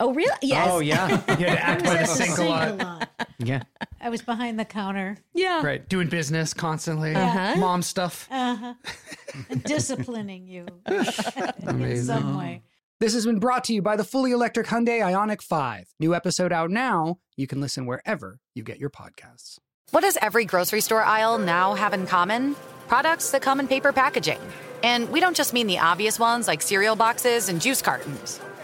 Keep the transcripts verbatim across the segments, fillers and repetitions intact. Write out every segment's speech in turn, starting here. Oh, really? Yes. Oh, yeah. You had to act by the sink a lot. Yeah. I was behind the counter. Yeah. Right. Doing business constantly. Uh-huh. Mom stuff. Uh-huh. Disciplining you in some way. This has been brought to you by the fully electric Hyundai Ioniq five. New episode out now. You can listen wherever you get your podcasts. What does every grocery store aisle now have in common? Products that come in paper packaging. And we don't just mean the obvious ones like cereal boxes and juice cartons.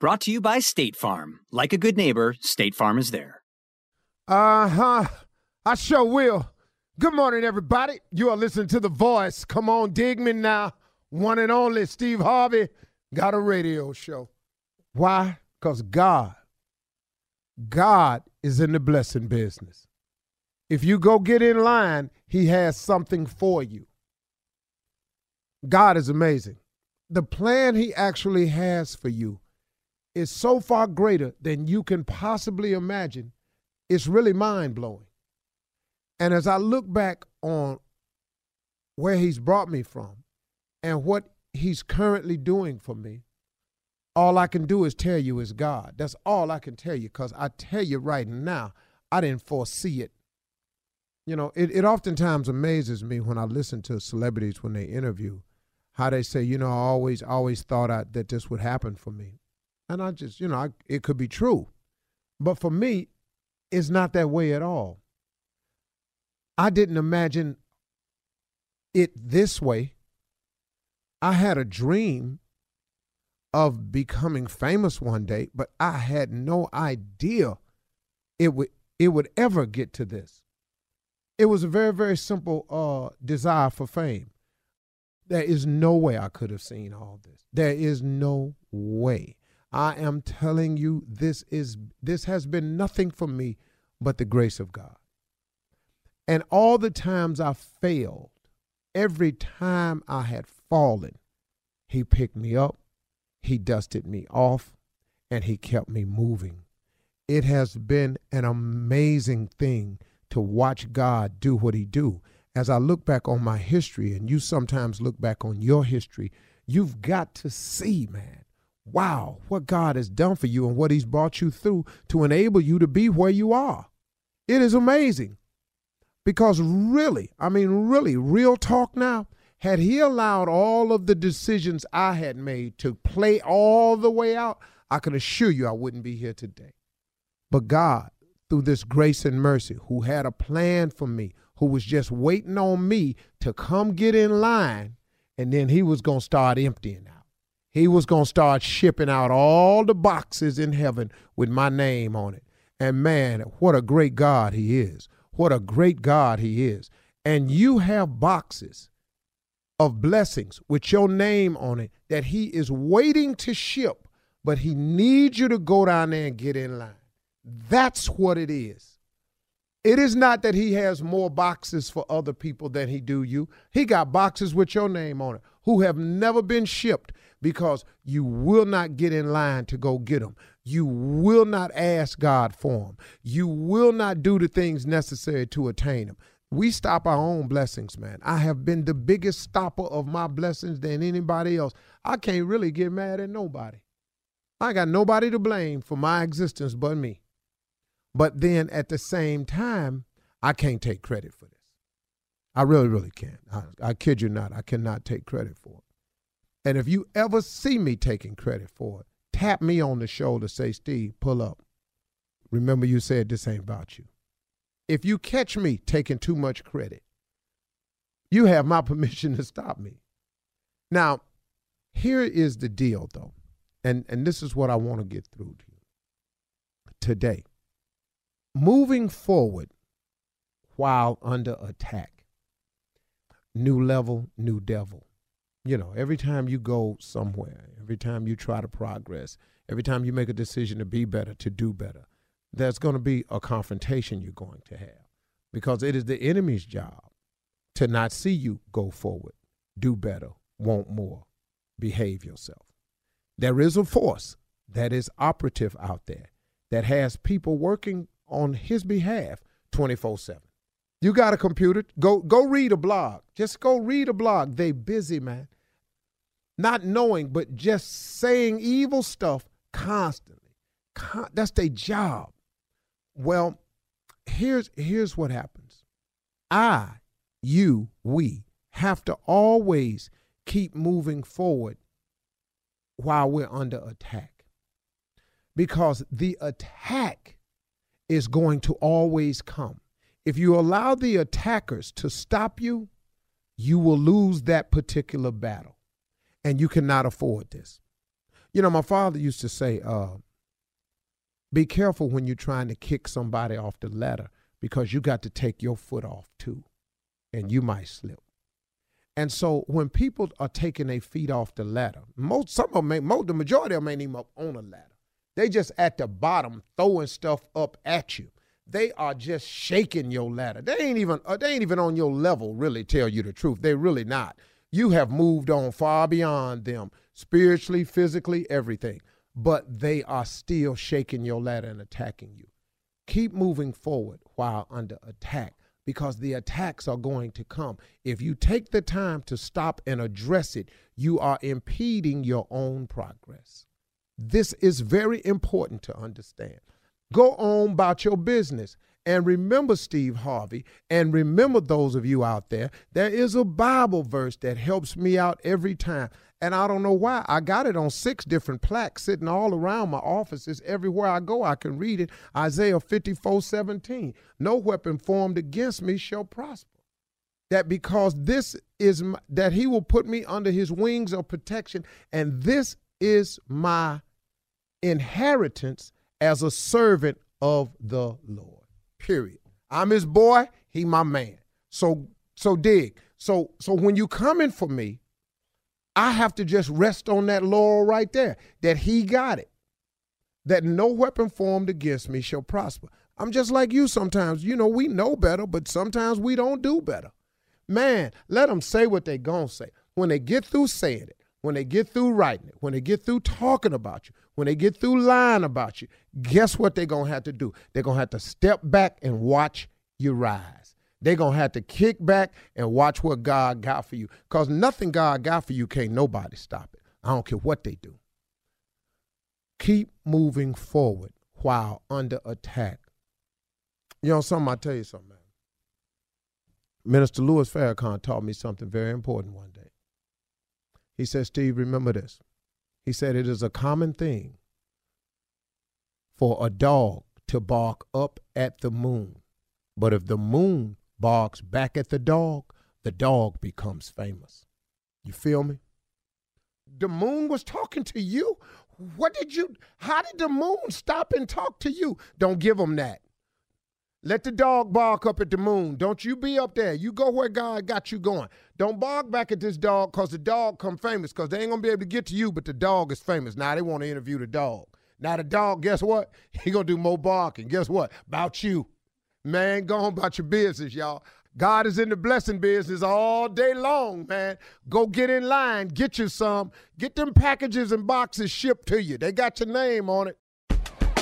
Brought to you by State Farm. Like a good neighbor, State Farm is there. Uh-huh. I sure will. Good morning, everybody. You are listening to The Voice. Come on, dig me now. One and only Steve Harvey got a radio show. Why? Because God, God is in the blessing business. If you go get in line, he has something for you. God is amazing. The plan he actually has for you is so far greater than you can possibly imagine. It's really mind-blowing. And as I look back on where he's brought me from and what he's currently doing for me, all I can do is tell you is God. That's all I can tell you, because I tell you right now, I didn't foresee it. You know, it, it oftentimes amazes me when I listen to celebrities when they interview, how they say, you know, I always, always thought I, that this would happen for me. And I just, you know, I, it could be true. But for me, it's not that way at all. I didn't imagine it this way. I had a dream of becoming famous one day, but I had no idea it would it would ever get to this. It was a very, very simple uh, desire for fame. There is no way I could have seen all this. There is no way. I am telling you, this is this has been nothing for me but the grace of God. And all the times I failed, every time I had fallen, he picked me up, he dusted me off, and he kept me moving. It has been an amazing thing to watch God do what he do. As I look back on my history, and you sometimes look back on your history, you've got to see, man, wow, what God has done for you and what he's brought you through to enable you to be where you are. It is amazing, because really, I mean, really, real talk now, Had he allowed all of the decisions I had made to play all the way out, I can assure you I wouldn't be here today. But God, through this grace and mercy, who had a plan for me, who was just waiting on me to come get in line, and then he was going to start emptying out. He was going to start shipping out all the boxes in heaven with my name on it. And man, what a great God he is. What a great God he is. And you have boxes of blessings with your name on it that he is waiting to ship, but he needs you to go down there and get in line. That's what it is. It is not that he has more boxes for other people than he do you. He got boxes with your name on it who have never been shipped because you will not get in line to go get them. You will not ask God for them. You will not do the things necessary to attain them. We stop our own blessings, man. I have been the biggest stopper of my blessings than anybody else. I can't really get mad at nobody. I got nobody to blame for my existence but me. But then at the same time, I can't take credit for this. I really, really can't. I, I kid you not. I cannot take credit for it. And if you ever see me taking credit for it, tap me on the shoulder, say, Steve, pull up. Remember you said this ain't about you. If you catch me taking too much credit, you have my permission to stop me. Now, here is the deal, though. And, and this is what I want to get through to you today. Moving forward while under attack. New level, new devil. You know, every time you go somewhere, every time you try to progress, every time you make a decision to be better, to do better, there's going to be a confrontation you're going to have because it is the enemy's job to not see you go forward, do better, want more, behave yourself. There is a force that is operative out there that has people working on his behalf twenty-four seven. You got a computer? Go go read a blog. Just go read a blog. They busy, man. Not knowing, but just saying evil stuff constantly. Con- that's their job. Well, here's here's what happens. I, you, we have to always keep moving forward while we're under attack, because the attack is going to always come. If you allow the attackers to stop you, you will lose that particular battle, and you cannot afford this. You know, my father used to say, uh, be careful when you're trying to kick somebody off the ladder, because you got to take your foot off too, and you might slip. And so when people are taking their feet off the ladder, most some of them ain't, most, the majority of them ain't even up on a ladder. They just at the bottom throwing stuff up at you. They are just shaking your ladder. They ain't even uh, they ain't even on your level, really, tell you the truth. They really not. You have moved on far beyond them, spiritually, physically, everything. But they are still shaking your ladder and attacking you. Keep moving forward while under attack, because the attacks are going to come. If you take the time to stop and address it, you are impeding your own progress. This is very important to understand. Go on about your business. And remember Steve Harvey, and remember those of you out there, there is a Bible verse that helps me out every time. And I don't know why. I got it on six different plaques sitting all around my offices. Everywhere I go, I can read it. Isaiah fifty-four seventeen. No weapon formed against me shall prosper. That because this is my, that he will put me under his wings of protection. And this is my inheritance as a servant of the Lord. Period. I'm his boy. He my man. So, so dig. So, so when you coming for me, I have to just rest on that laurel right there, that he got it, that no weapon formed against me shall prosper. I'm just like you sometimes. You know, we know better, but sometimes we don't do better. Man, let them say what they gonna say. When they get through saying it, when they get through writing it, when they get through talking about you, when they get through lying about you, guess what they're gonna have to do? They're gonna have to step back and watch you rise. They're going to have to kick back and watch what God got for you. Because nothing God got for you, can't nobody stop it. I don't care what they do. Keep moving forward while under attack. You know something? I'll tell you something, man. Minister Louis Farrakhan taught me something very important one day. He said, Steve, remember this. He said, it is a common thing for a dog to bark up at the moon. But if the moon barks back at the dog, the dog becomes famous. You feel me? The moon was talking to you. What did you, how did the moon stop and talk to you? Don't give them that. Let the dog bark up at the moon. Don't you be up there. You go where God got you going. Don't bark back at this dog because the dog come famous because they ain't going to be able to get to you, but the dog is famous. Now they want to interview the dog. Now the dog, guess what? He going to do more barking. Guess what? About you. Man, go on about your business, y'all. God is in the blessing business all day long, man. Go get in line. Get you some. Get them packages and boxes shipped to you. They got your name on it.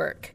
Work.